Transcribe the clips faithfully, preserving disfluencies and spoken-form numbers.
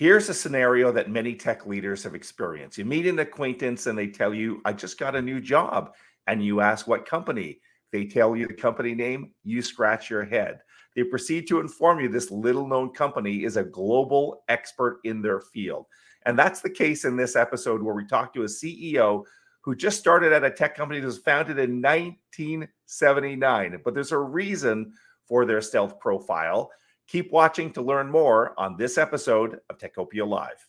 Here's a scenario that many tech leaders have experienced. You meet an acquaintance and they tell you, I just got a new job. And you ask what company. They tell you the company name. You scratch your head. They proceed to inform you this little-known company is a global expert in their field. And that's the case in this episode where we talk to a C E O who just started at a tech company that was founded in nineteen seventy-nine. But there's a reason for their stealth profile. Keep watching to learn more on this episode of Techopia Live.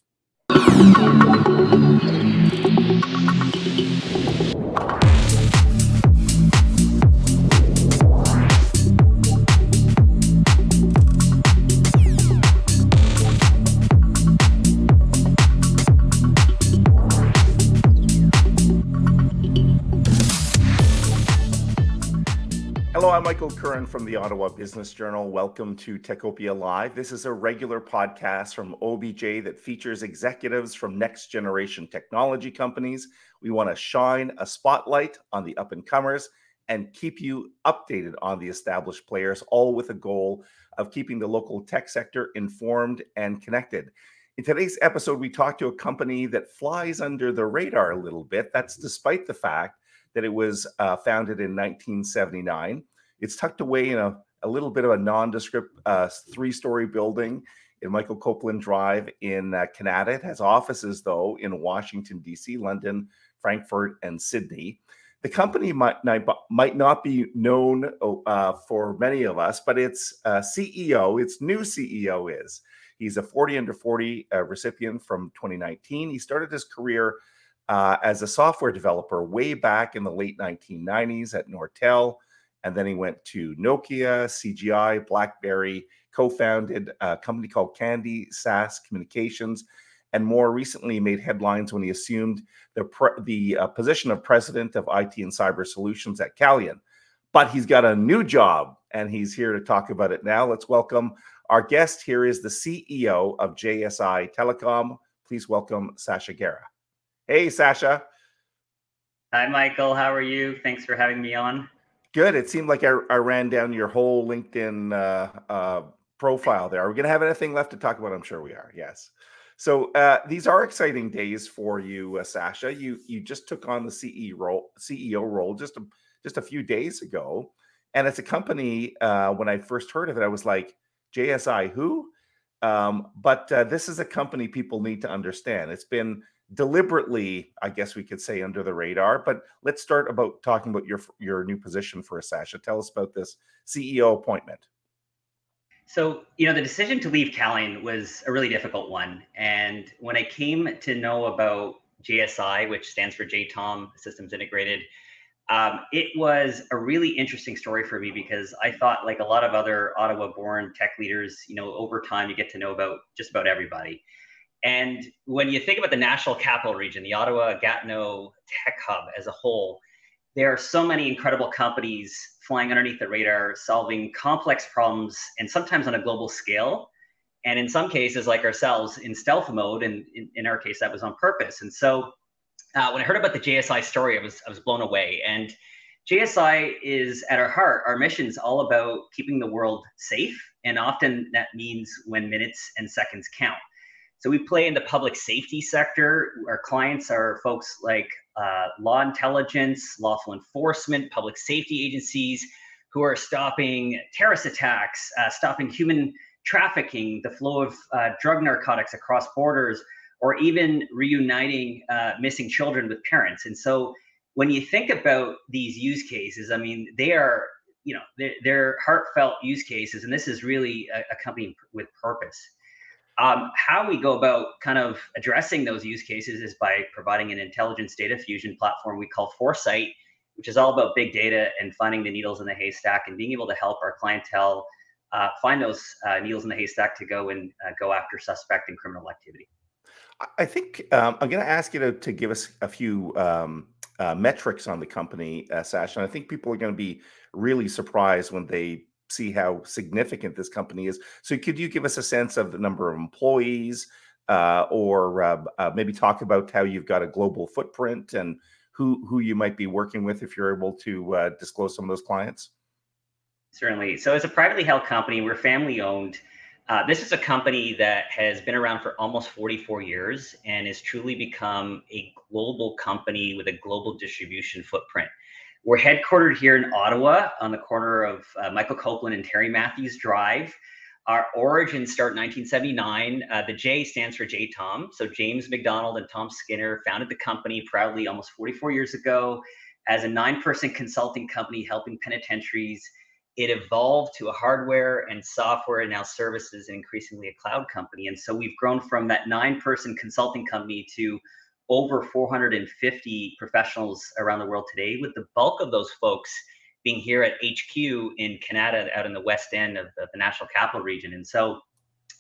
Hello, I'm Michael Curran from the Ottawa Business Journal. Welcome to Techopia Live. This is a regular podcast from O B J that features executives from next-generation technology companies. We want to shine a spotlight on the up-and-comers and keep you updated on the established players, all with a goal of keeping the local tech sector informed and connected. In today's episode, we talk to a company that flies under the radar a little bit. That's despite the fact that it was uh, founded in nineteen seventy-nine. It's tucked away in a, a little bit of a nondescript uh, three-story building in Michael Copeland Drive in uh, Canada. It has offices, though, in Washington, D C, London, Frankfurt, and Sydney. The company might not, might not be known uh, for many of us, but its uh, C E O, its new C E O is. He's a forty under forty uh, recipient from twenty nineteen. He started his career uh, as a software developer way back in the late nineteen nineties at Nortel. And then he went to Nokia, C G I, BlackBerry, co-founded a company called Candy, SaaS Communications, and more recently made headlines when he assumed the, pre- the uh, position of president of I T and cyber solutions at Calian. But he's got a new job, and he's here to talk about it now. Let's welcome our guest. Here is the C E O of J S I Telecom. Please welcome Sacha Gera. Hey, Sacha. Hi, Michael. How are you? Thanks for having me on. Good. It seemed like I, I ran down your whole LinkedIn uh, uh, profile there. Are we going to have anything left to talk about? I'm sure we are. Yes. So uh, these are exciting days for you, uh, Sacha. You you just took on the C E O role, C E O role just a, just a few days ago, and it's a company. Uh, when I first heard of it, I was like, J S I who? Um, but uh, this is a company people need to understand. It's been deliberately, I guess we could say, under the radar. But let's start about talking about your your new position for Sacha. Tell us about this C E O appointment. So, you know, the decision to leave Calian was a really difficult one. And when I came to know about J S I, which stands for J TOM, Systems Integrated, um, it was a really interesting story for me because I thought, like a lot of other Ottawa-born tech leaders, you know, over time you get to know about just about everybody. And when you think about the National Capital Region, the Ottawa-Gatineau Tech Hub as a whole, there are so many incredible companies flying underneath the radar, solving complex problems, and sometimes on a global scale. And in some cases, like ourselves, in stealth mode, and in, in our case, that was on purpose. And so uh, when I heard about the J S I story, I was, I was blown away. And J S I is, at our heart, our mission is all about keeping the world safe. And often that means when minutes and seconds count. So we play in the public safety sector. Our clients are folks like uh, law intelligence, lawful enforcement, public safety agencies who are stopping terrorist attacks, uh, stopping human trafficking, the flow of uh, drug narcotics across borders, or even reuniting uh, missing children with parents. And so when you think about these use cases, I mean, they are, you know, they're, they're heartfelt use cases. And this is really a, a company with purpose. Um, how we go about kind of addressing those use cases is by providing an intelligence data fusion platform we call Foresight, which is all about big data and finding the needles in the haystack and being able to help our clientele uh, find those uh, needles in the haystack to go and uh, go after suspect and criminal activity. I think um, I'm going to ask you to, to give us a few um, uh, metrics on the company, uh, Sacha. And I think people are going to be really surprised when they see how significant this company is. So could you give us a sense of the number of employees uh, or uh, uh, maybe talk about how you've got a global footprint and who, who you might be working with if you're able to uh, disclose some of those clients? Certainly. So as a privately held company, we're family owned. Uh, this is a company that has been around for almost forty-four years and has truly become a global company with a global distribution footprint. We're headquartered here in Ottawa on the corner of uh, Michael Copeland and Terry Matthews Drive. Our origins start in nineteen seventy-nine. Uh, the J stands for J TOM. So James McDonald and Tom Skinner founded the company proudly almost forty-four years ago as a nine-person consulting company helping penitentiaries. It evolved to a hardware and software and now services and increasingly a cloud company. And so we've grown from that nine-person consulting company to over four hundred fifty professionals around the world today, with the bulk of those folks being here at H Q in Canada, out in the west end of, of the National Capital Region. And so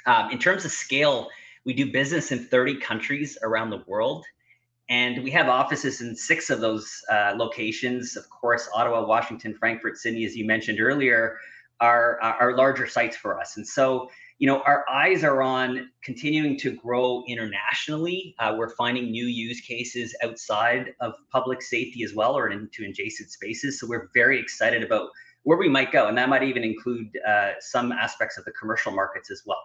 um, in terms of scale, we do business in thirty countries around the world. And we have offices in six of those uh, locations. Of course, Ottawa, Washington, Frankfurt, Sydney, as you mentioned earlier, are, are larger sites for us. And so, you know, our eyes are on continuing to grow internationally. Uh, we're finding new use cases outside of public safety as well, or into adjacent spaces. So we're very excited about where we might go. And that might even include uh, some aspects of the commercial markets as well.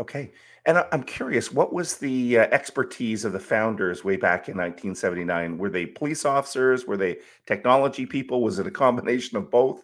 Okay. And I'm curious, what was the uh, expertise of the founders way back in nineteen seventy-nine? Were they police officers? Were they technology people? Was it a combination of both?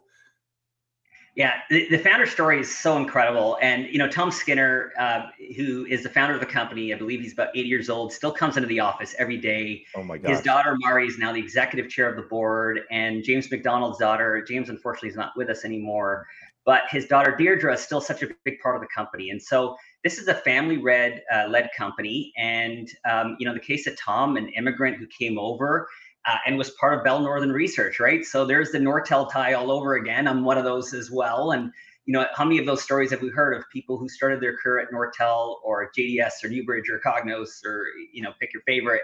Yeah, the, the founder story is so incredible. And, you know, Tom Skinner, uh, who is the founder of the company, I believe he's about eighty years old, still comes into the office every day. Oh my God. His daughter, Mari, is now the executive chair of the board. And James McDonald's daughter, James, unfortunately, is not with us anymore. But his daughter, Deirdre, is still such a big part of the company. And so this is a family-led uh, led company. And, um, you know, in the case of Tom, an immigrant who came over uh, and was part of Bell Northern Research, right? So there's the Nortel tie all over again. I'm one of those as well. And, you know, how many of those stories have we heard of people who started their career at Nortel or J D S or Newbridge or Cognos or, you know, pick your favorite?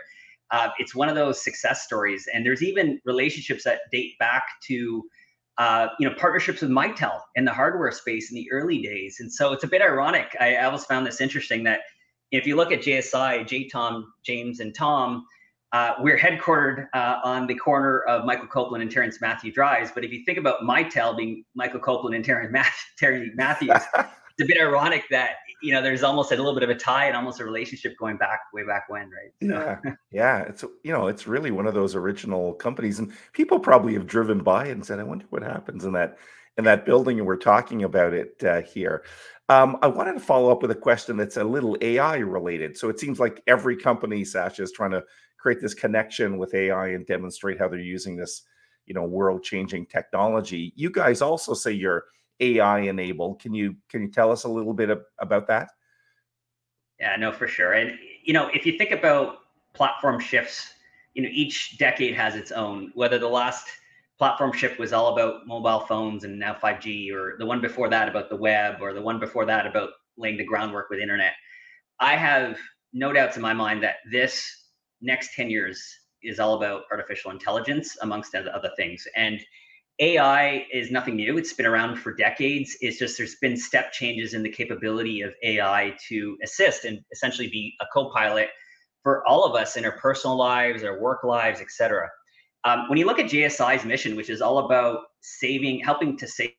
Uh, it's one of those success stories. And there's even relationships that date back to, Uh, you know, partnerships with Mitel in the hardware space in the early days. And so it's a bit ironic. I, I always found this interesting that if you look at J S I, J TOM, James and Tom, uh, we're headquartered uh, on the corner of Michael Copeland and Terrence Matthews Drives. But if you think about Mitel being Michael Copeland and Terrence Matthews, Matthews it's a bit ironic that, you know, there's almost a little bit of a tie and almost a relationship going back way back when, right? So. Yeah, yeah. It's, you know, it's really one of those original companies, and people probably have driven by and said, "I wonder what happens in that in that building." And we're talking about it uh, here. Um, I wanted to follow up with a question that's a little A I related. So it seems like every company, Sacha, is trying to create this connection with A I and demonstrate how they're using this, you know, world-changing technology. You guys also say you're A I enabled. Can you can you tell us a little bit of, about that? Yeah, no, for sure. And, you know, if you think about platform shifts, you know, each decade has its own, whether the last platform shift was all about mobile phones and now five G, or the one before that about the web, or the one before that about laying the groundwork with internet. I have no doubts in my mind that this next ten years is all about artificial intelligence, amongst other things. And A I is nothing new. It's been around for decades. It's just there's been step changes in the capability of A I to assist and essentially be a co-pilot for all of us in our personal lives, our work lives, et cetera. Um, when you look at J S I's mission, which is all about saving, helping to save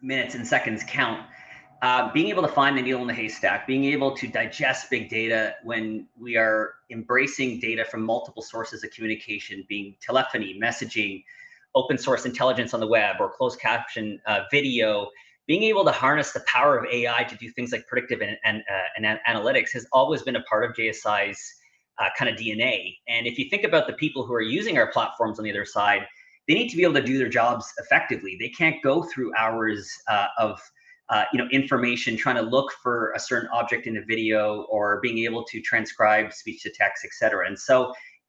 minutes and seconds count, uh, being able to find the needle in the haystack, being able to digest big data when we are embracing data from multiple sources of communication, being telephony, messaging, open source intelligence on the web, or closed caption uh, video, being able to harness the power of A I to do things like predictive and, and, uh, and analytics has always been a part of J S I's uh, kind of D N A. And if you think about the people who are using our platforms on the other side, they need to be able to do their jobs effectively. They can't go through hours uh, of Uh, you know, information, trying to look for a certain object in a video, or being able to transcribe speech to text, et cetera. And so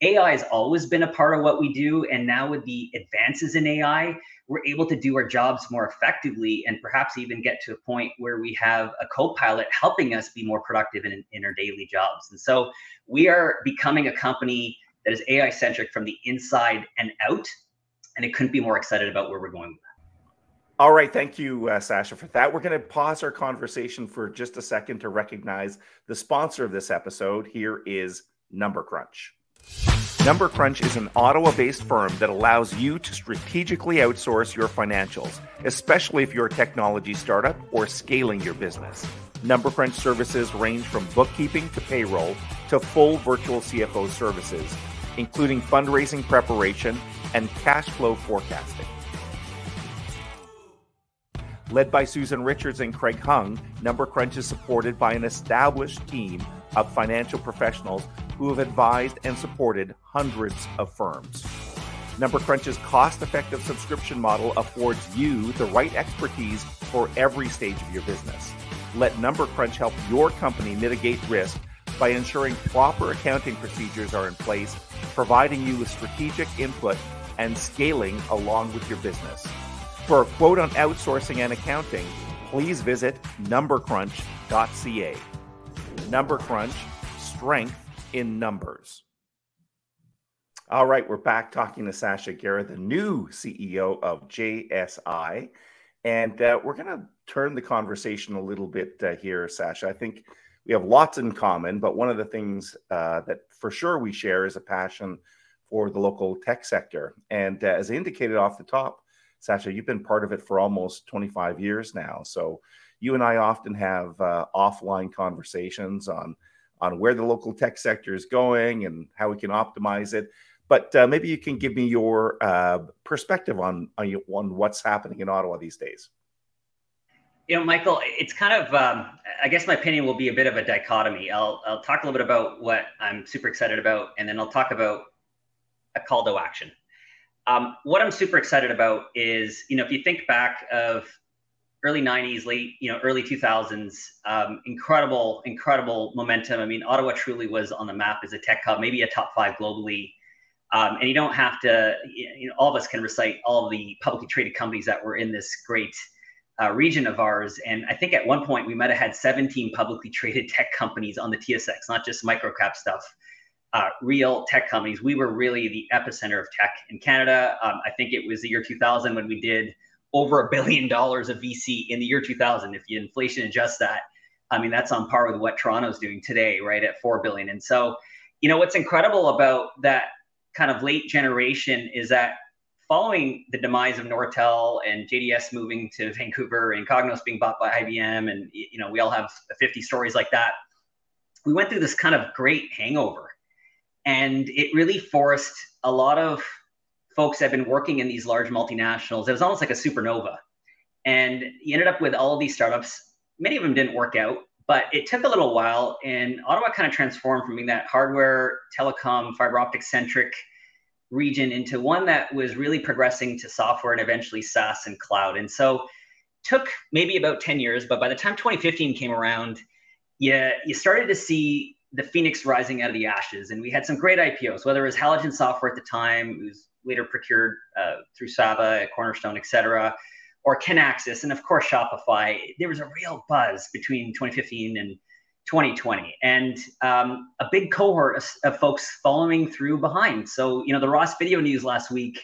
A I has always been a part of what we do. And now with the advances in A I, we're able to do our jobs more effectively and perhaps even get to a point where we have a co-pilot helping us be more productive in, in our daily jobs. And so we are becoming a company that is A I centric from the inside and out. And it couldn't be more excited about where we're going with that. All right. Thank you, uh, Sacha, for that. We're going to pause our conversation for just a second to recognize the sponsor of this episode. Here is Number Crunch. Number Crunch is an Ottawa-based firm that allows you to strategically outsource your financials, especially if you're a technology startup or scaling your business. Number Crunch services range from bookkeeping to payroll to full virtual C F O services, including fundraising preparation and cash flow forecasting. Led by Susan Richards and Craig Hung, Number Crunch is supported by an established team of financial professionals who have advised and supported hundreds of firms. Number Crunch's cost-effective subscription model affords you the right expertise for every stage of your business. Let Number Crunch help your company mitigate risk by ensuring proper accounting procedures are in place, providing you with strategic input and scaling along with your business. For a quote on outsourcing and accounting, please visit number crunch dot c a. Number Crunch, strength in numbers. All right, we're back talking to Sacha Gera, the new C E O of J S I. And uh, we're going to turn the conversation a little bit uh, here, Sacha. I think we have lots in common, but one of the things uh, that for sure we share is a passion for the local tech sector. And uh, as I indicated off the top, Sacha, you've been part of it for almost twenty-five years now. So you and I often have uh, offline conversations on on where the local tech sector is going and how we can optimize it. But uh, maybe you can give me your uh, perspective on, on what's happening in Ottawa these days. You know, Michael, it's kind of, um, I guess my opinion will be a bit of a dichotomy. I'll I'll talk a little bit about what I'm super excited about, and then I'll talk about a call to action. Um, what I'm super excited about is, you know, if you think back of early nineties, late, you know, early two thousands, um, incredible, incredible momentum. I mean, Ottawa truly was on the map as a tech hub, maybe a top five globally. Um, and you don't have to, you know, all of us can recite all the publicly traded companies that were in this great uh, region of ours. And I think at one point we might have had seventeen publicly traded tech companies on the T S X, not just microcap stuff. Uh, real tech companies. We were really the epicenter of tech in Canada. Um, I think it was the year two thousand when we did over a billion dollars of V C in the year two thousand. If you inflation adjust that, I mean, that's on par with what Toronto's doing today, right, at four billion. And so, you know, what's incredible about that kind of late generation is that following the demise of Nortel and J D S moving to Vancouver and Cognos being bought by I B M, and, you know, we all have fifty stories like that. We went through this kind of great hangover. And it really forced a lot of folks that have been working in these large multinationals. It was almost like a supernova. And you ended up with all of these startups. Many of them didn't work out, but it took a little while. And Ottawa kind of transformed from being that hardware, telecom, fiber optic centric region into one that was really progressing to software and eventually SaaS and cloud. And so took maybe about ten years, but by the time twenty fifteen came around, yeah, you, you started to see the Phoenix rising out of the ashes. And we had some great I P Os, whether it was Halogen Software at the time, who's later procured uh, through Saba at Cornerstone, et cetera, or Kinaxis, and of course, Shopify. There was a real buzz between twenty fifteen and twenty twenty, and um, a big cohort of, of folks following through behind. So, you know, the Ross Video news last week,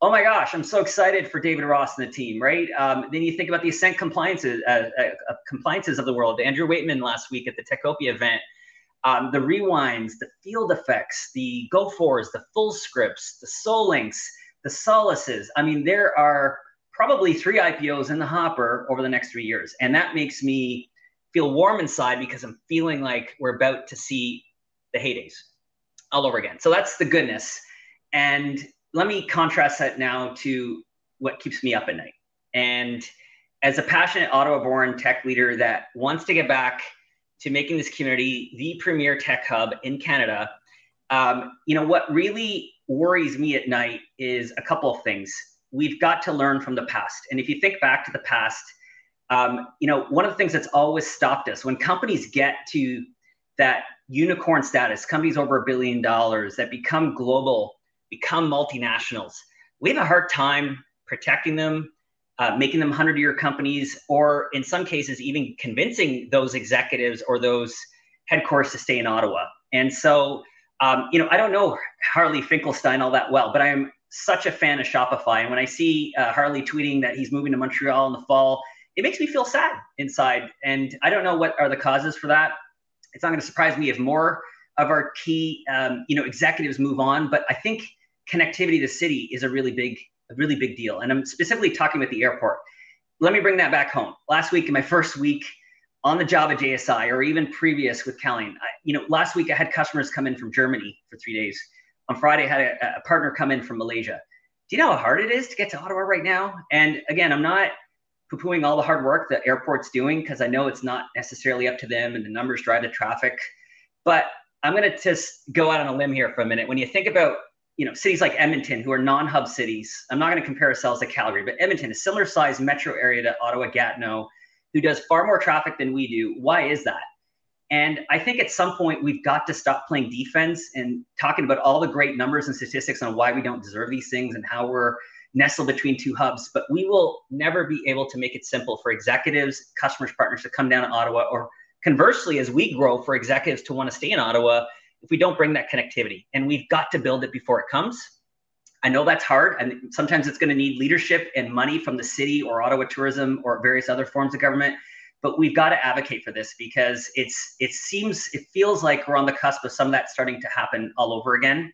oh my gosh, I'm so excited for David Ross and the team, right? Um, then you think about the Ascent compliances, uh, uh, compliances of the world. Andrew Waitman last week at the Techopia event, Um, the rewinds, the field effects, the go-fors, the full scripts, the Solinks, the Solaces. I mean, there are probably three I P Os in the hopper over the next three years. And that makes me feel warm inside because I'm feeling like we're about to see the heydays all over again. So that's the goodness. And let me contrast that now to what keeps me up at night. And as a passionate Ottawa-born tech leader that wants to get back to making this community the premier tech hub in Canada, um, you know, what really worries me at night is a couple of things. We've got to learn from the past. And if you think back to the past, um, you know, one of the things that's always stopped us, when companies get to that unicorn status, companies over a billion dollars that become global, become multinationals, we have a hard time protecting them, Uh, making them hundred-year companies, or in some cases, even convincing those executives or those headquarters to stay in Ottawa. And so, um, you know, I don't know Harley Finkelstein all that well, but I am such a fan of Shopify. And when I see uh, Harley tweeting that he's moving to Montreal in the fall, it makes me feel sad inside. And I don't know what are the causes for that. It's not going to surprise me if more of our key, um, you know, executives move on. But I think connectivity to the city is a really big, a really big deal. And I'm specifically talking about the airport. Let me bring that back home. Last week, in my first week on the job at J S I, or even previous with Calian, I, you know, last week I had customers come in from Germany for three days. On Friday, I had a, a partner come in from Malaysia. Do you know how hard it is to get to Ottawa right now? And again, I'm not poo-pooing all the hard work the airport's doing, because I know it's not necessarily up to them and the numbers drive the traffic. But I'm going to just go out on a limb here for a minute. When you think about, you know, cities like Edmonton, who are non-hub cities, I'm not going to compare ourselves to Calgary, but Edmonton, a similar sized metro area to Ottawa-Gatineau, who does far more traffic than we do. Why is that? And I think at some point we've got to stop playing defense and talking about all the great numbers and statistics on why we don't deserve these things and how we're nestled between two hubs. But we will never be able to make it simple for executives, customers, partners to come down to Ottawa, or conversely, as we grow, for executives to want to stay in Ottawa if we don't bring that connectivity. And we've got to build it before it comes. I know that's hard, and sometimes it's going to need leadership and money from the city or Ottawa tourism or various other forms of government. But we've got to advocate for this, because it's it seems, it feels like we're on the cusp of some of that starting to happen all over again.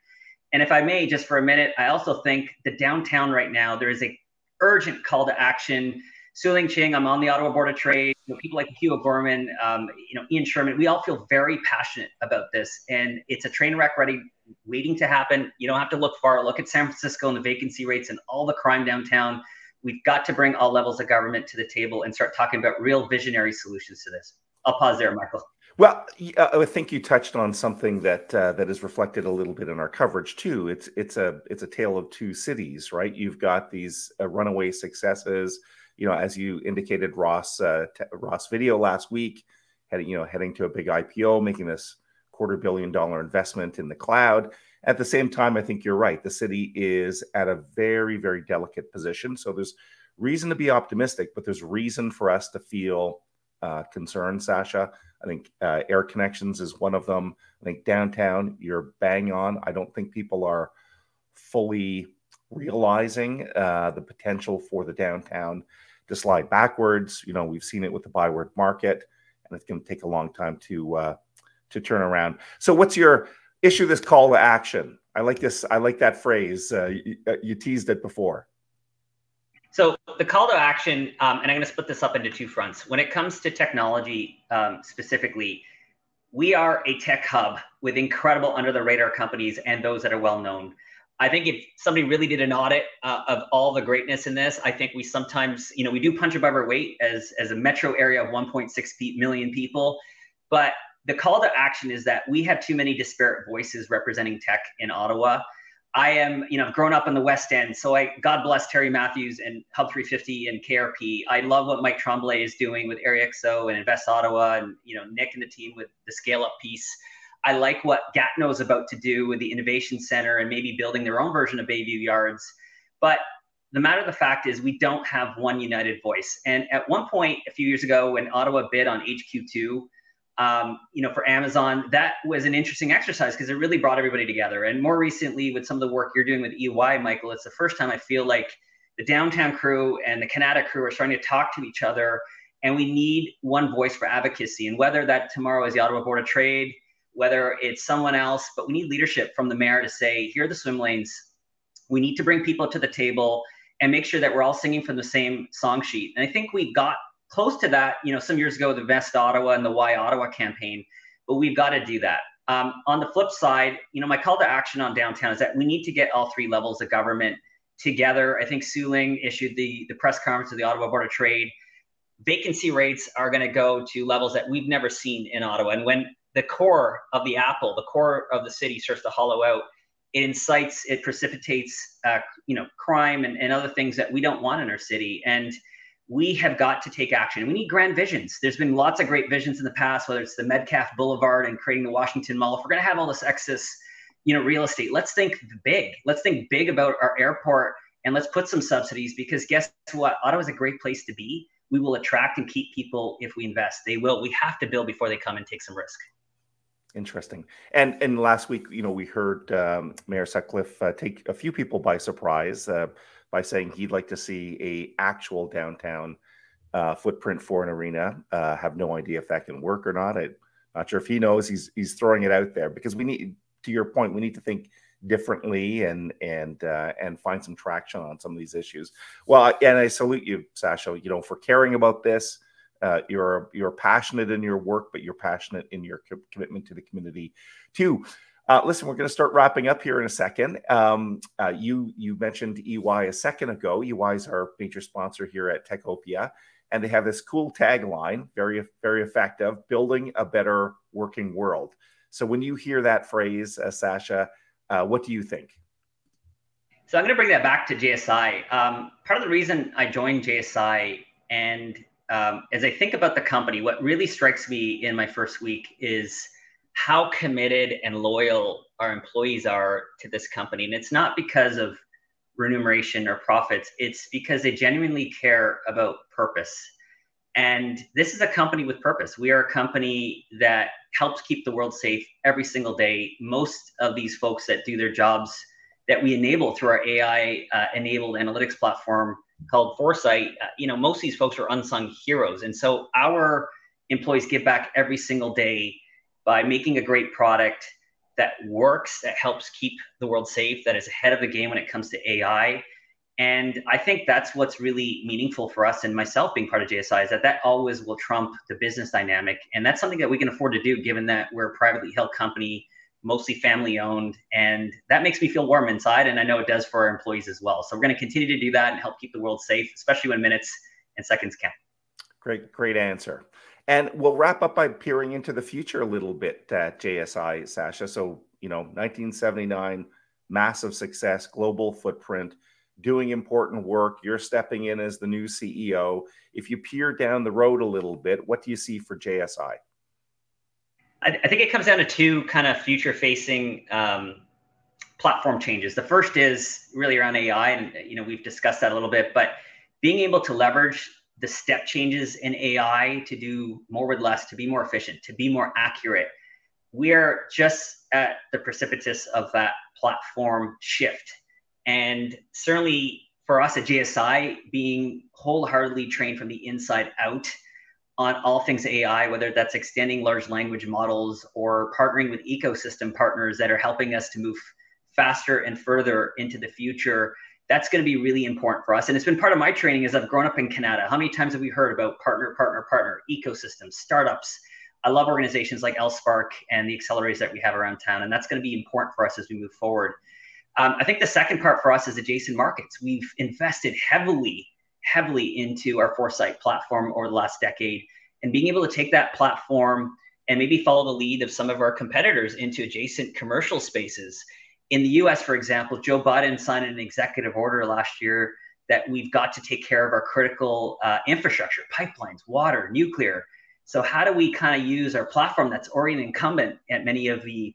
And if I may, just for a minute, I also think the downtown right now, there is a urgent call to action. Su Ling Ching, I'm on the Ottawa Board of Trade, you know, people like Hugh O'Gorman, um, you know, Ian Sherman, we all feel very passionate about this. And it's a train wreck ready, waiting to happen. You don't have to look far. Look at San Francisco and the vacancy rates and all the crime downtown. We've got to bring all levels of government to the table and start talking about real visionary solutions to this. I'll pause there, Michael. Well, I think you touched on something that uh, that is reflected a little bit in our coverage too. It's it's a it's a tale of two cities, right? You've got these uh, runaway successes, you know, as you indicated, Ross uh, t- Ross Video last week, heading you know heading to a big I P O, making this quarter billion dollar investment in the cloud. At the same time, I think you're right. The city is at a very, very delicate position. So there's reason to be optimistic, but there's reason for us to feel uh, concerned, Sacha. I think uh, air connections is one of them. I think downtown, you're bang on. I don't think people are fully realizing uh, the potential for the downtown to slide backwards. You know, we've seen it with the Byward Market, and it's going to take a long time to uh, to turn around. So what's your... issue this call to action. I like this. I like that phrase. Uh, you, you teased it before. So the call to action, um, and I'm going to split this up into two fronts. When it comes to technology um, specifically, we are a tech hub with incredible under the radar companies and those that are well known. I think if somebody really did an audit uh, of all the greatness in this, I think we sometimes, you know, we do punch above our weight as, as a metro area of one point six million people, but the call to action is that we have too many disparate voices representing tech in Ottawa. I am, you know, I've grown up in the West End, so I, God bless Terry Matthews and Hub three fifty and K R P. I love what Mike Tremblay is doing with AreaXO and Invest Ottawa, and, you know, Nick and the team with the scale up piece. I like what Gatineau is about to do with the Innovation Center and maybe building their own version of Bayview Yards. But the matter of the fact is we don't have one united voice. And at one point a few years ago when Ottawa bid on H Q two, Um, you know, for Amazon, that was an interesting exercise because it really brought everybody together. And more recently, with some of the work you're doing with E Y, Michael, it's the first time I feel like the downtown crew and the Canada crew are starting to talk to each other. And we need one voice for advocacy. And whether that tomorrow is the Ottawa Board of Trade, whether it's someone else, but we need leadership from the mayor to say, here are the swim lanes. We need to bring people to the table and make sure that we're all singing from the same song sheet. And I think we got close to that, you know, some years ago, the Invest Ottawa and the Why Ottawa campaign, but we've got to do that. Um, on the flip side, you know, my call to action on downtown is that we need to get all three levels of government together. I think Su Ling issued the, the press conference of the Ottawa Board of Trade. Vacancy rates are going to go to levels that we've never seen in Ottawa. And when the core of the apple, the core of the city starts to hollow out, it incites, it precipitates, uh, you know, crime and, and other things that we don't want in our city. And we have got to take action. We need grand visions. There's been lots of great visions in the past, whether it's the Medcalf Boulevard and creating the Washington Mall. If we're going to have all this excess, you know, real estate, let's think big. Let's think big about our airport, and let's put some subsidies, because guess what? Ottawa's a great place to be. We will attract and keep people if we invest. They will. We have to build before they come and take some risk. Interesting. And and last week, you know, we heard um, Mayor Sutcliffe uh, take a few people by surprise. Uh, by saying he'd like to see a actual downtown uh, footprint for an arena. I uh, have no idea if that can work or not. I'm Not sure if he knows. He's he's throwing it out there because we need, to your point, we need to think differently and and uh, and find some traction on some of these issues. Well, and I salute you, Sacha, you know, for caring about this. Uh, you're you're passionate in your work, but you're passionate in your co- commitment to the community too. Uh, listen, we're going to start wrapping up here in a second. Um, uh, you you mentioned E Y a second ago. E Y is our major sponsor here at Techopia, and they have this cool tagline, very very effective: "Building a better working world." So when you hear that phrase, uh, Sacha, uh, what do you think? So I'm going to bring that back to J S I. Um, part of the reason I joined J S I, and um, as I think about the company, what really strikes me in my first week is how committed and loyal our employees are to this company. And it's not because of remuneration or profits, it's because they genuinely care about purpose. And this is a company with purpose. We are a company that helps keep the world safe every single day. Most of these folks that do their jobs that we enable through our A I uh, enabled analytics platform called Foresight, uh, you know, most of these folks are unsung heroes. And so our employees give back every single day by making a great product that works, that helps keep the world safe, that is ahead of the game when it comes to A I. And I think that's what's really meaningful for us, and myself being part of J S I, is that that always will trump the business dynamic. And that's something that we can afford to do, given that we're a privately held company, mostly family owned. And that makes me feel warm inside, and I know it does for our employees as well. So we're going to continue to do that and help keep the world safe, especially when minutes and seconds count. Great, great answer. And we'll wrap up by peering into the future a little bit at J S I, Sacha. So, you know, nineteen seventy-nine, massive success, global footprint, doing important work. You're stepping in as the new C E O. If you peer down the road a little bit, what do you see for J S I? I, I think it comes down to two kind of future-facing um, platform changes. The first is really around A I, and, you know, we've discussed that a little bit, but being able to leverage the step changes in A I to do more with less, to be more efficient, to be more accurate. We are just at the precipice of that platform shift. And certainly for us at J S I, being wholeheartedly trained from the inside out on all things A I, whether that's extending large language models or partnering with ecosystem partners that are helping us to move faster and further into the future, that's going to be really important for us. And it's been part of my training as I've grown up in Canada. How many times have we heard about partner, partner, partner, ecosystems, startups? I love organizations like LSpark and the accelerators that we have around town. And that's going to be important for us as we move forward. Um, I think the second part for us is adjacent markets. We've invested heavily, heavily into our Foresight platform over the last decade. And being able to take that platform and maybe follow the lead of some of our competitors into adjacent commercial spaces. In the U S, for example, Joe Biden signed an executive order last year that we've got to take care of our critical uh, infrastructure, pipelines, water, nuclear. So how do we kind of use our platform that's already an incumbent at many of the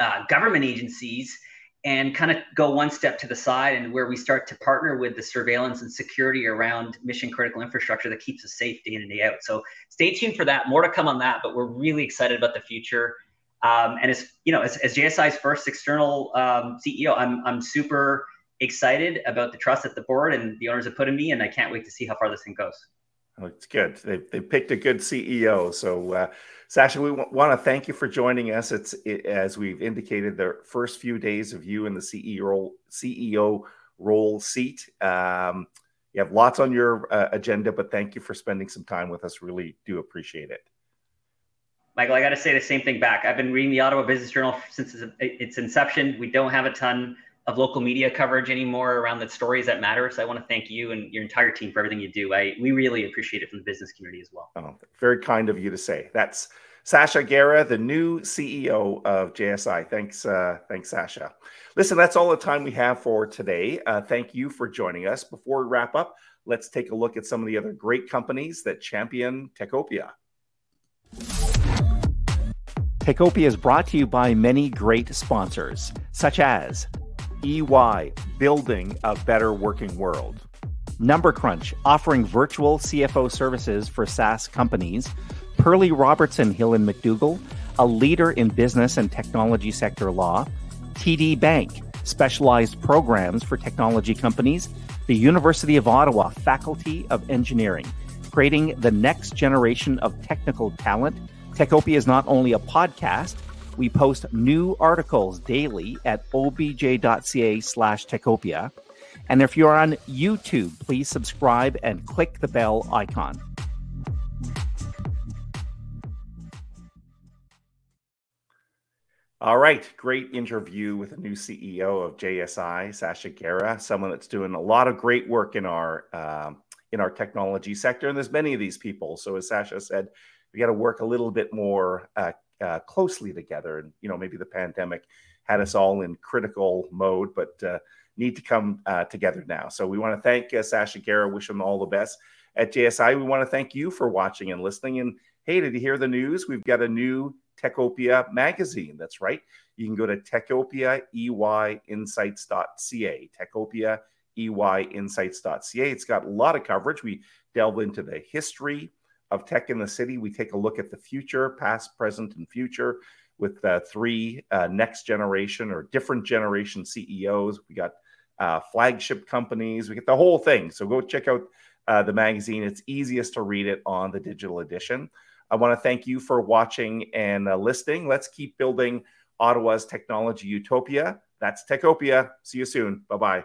uh, government agencies and kind of go one step to the side, and where we start to partner with the surveillance and security around mission critical infrastructure that keeps us safe day in and day out. So stay tuned for that. More to come on that, but we're really excited about the future. Um, and as you know, as, as J S I's first external um, C E O, I'm I'm super excited about the trust that the board and the owners have put in me, and I can't wait to see how far this thing goes. Well, it's good. They they picked a good C E O. So, uh, Sacha, we w- want to thank you for joining us. It's it, as we've indicated, the first few days of you in the C E O role, C E O role seat. Um, you have lots on your uh, agenda, but thank you for spending some time with us. Really do appreciate it. Michael, I got to say the same thing back. I've been reading the Ottawa Business Journal since its inception. We don't have a ton of local media coverage anymore around the stories that matter. So I want to thank you and your entire team for everything you do. I we really appreciate it from the business community as well. Oh, very kind of you to say. That's Sacha Gera, the new C E O of J S I. Thanks, uh, thanks, Sacha. Listen, that's all the time we have for today. Uh, thank you for joining us. Before we wrap up, let's take a look at some of the other great companies that champion Techopia. Techopia is brought to you by many great sponsors, such as E Y, building a better working world; Number Crunch, offering virtual C F O services for SaaS companies; Pearly Robertson Hill and McDougall, a leader in business and technology sector law; T D Bank, specialized programs for technology companies; the University of Ottawa Faculty of Engineering, creating the next generation of technical talent Techopia is not only a podcast, we post new articles daily at obj.ca slash Techopia. And if you're on YouTube, please subscribe and click the bell icon. All right, great interview with the new C E O of J S I, Sacha Gera, someone that's doing a lot of great work in our uh, in our technology sector, and there's many of these people. So as Sacha said, we got to work a little bit more uh, uh, closely together, and you know maybe the pandemic had us all in critical mode, but uh, need to come uh, together now. So we want to thank uh, Sacha Gera, wish him all the best at J S I. We want to thank you for watching and listening. And hey, did you hear the news? We've got a new Techopia magazine. That's right. You can go to techopia e y insights dot c a, techopia e y insights dot c a. It's got a lot of coverage. We delve into the history of tech in the city. We take a look at the future, past, present, and future with uh, three uh, next generation or different generation C E Os. We got uh, flagship companies. We get the whole thing. So go check out uh, the magazine. It's easiest to read it on the digital edition. I want to thank you for watching and uh, listening. Let's keep building Ottawa's technology utopia. That's Techopia. See you soon. Bye-bye.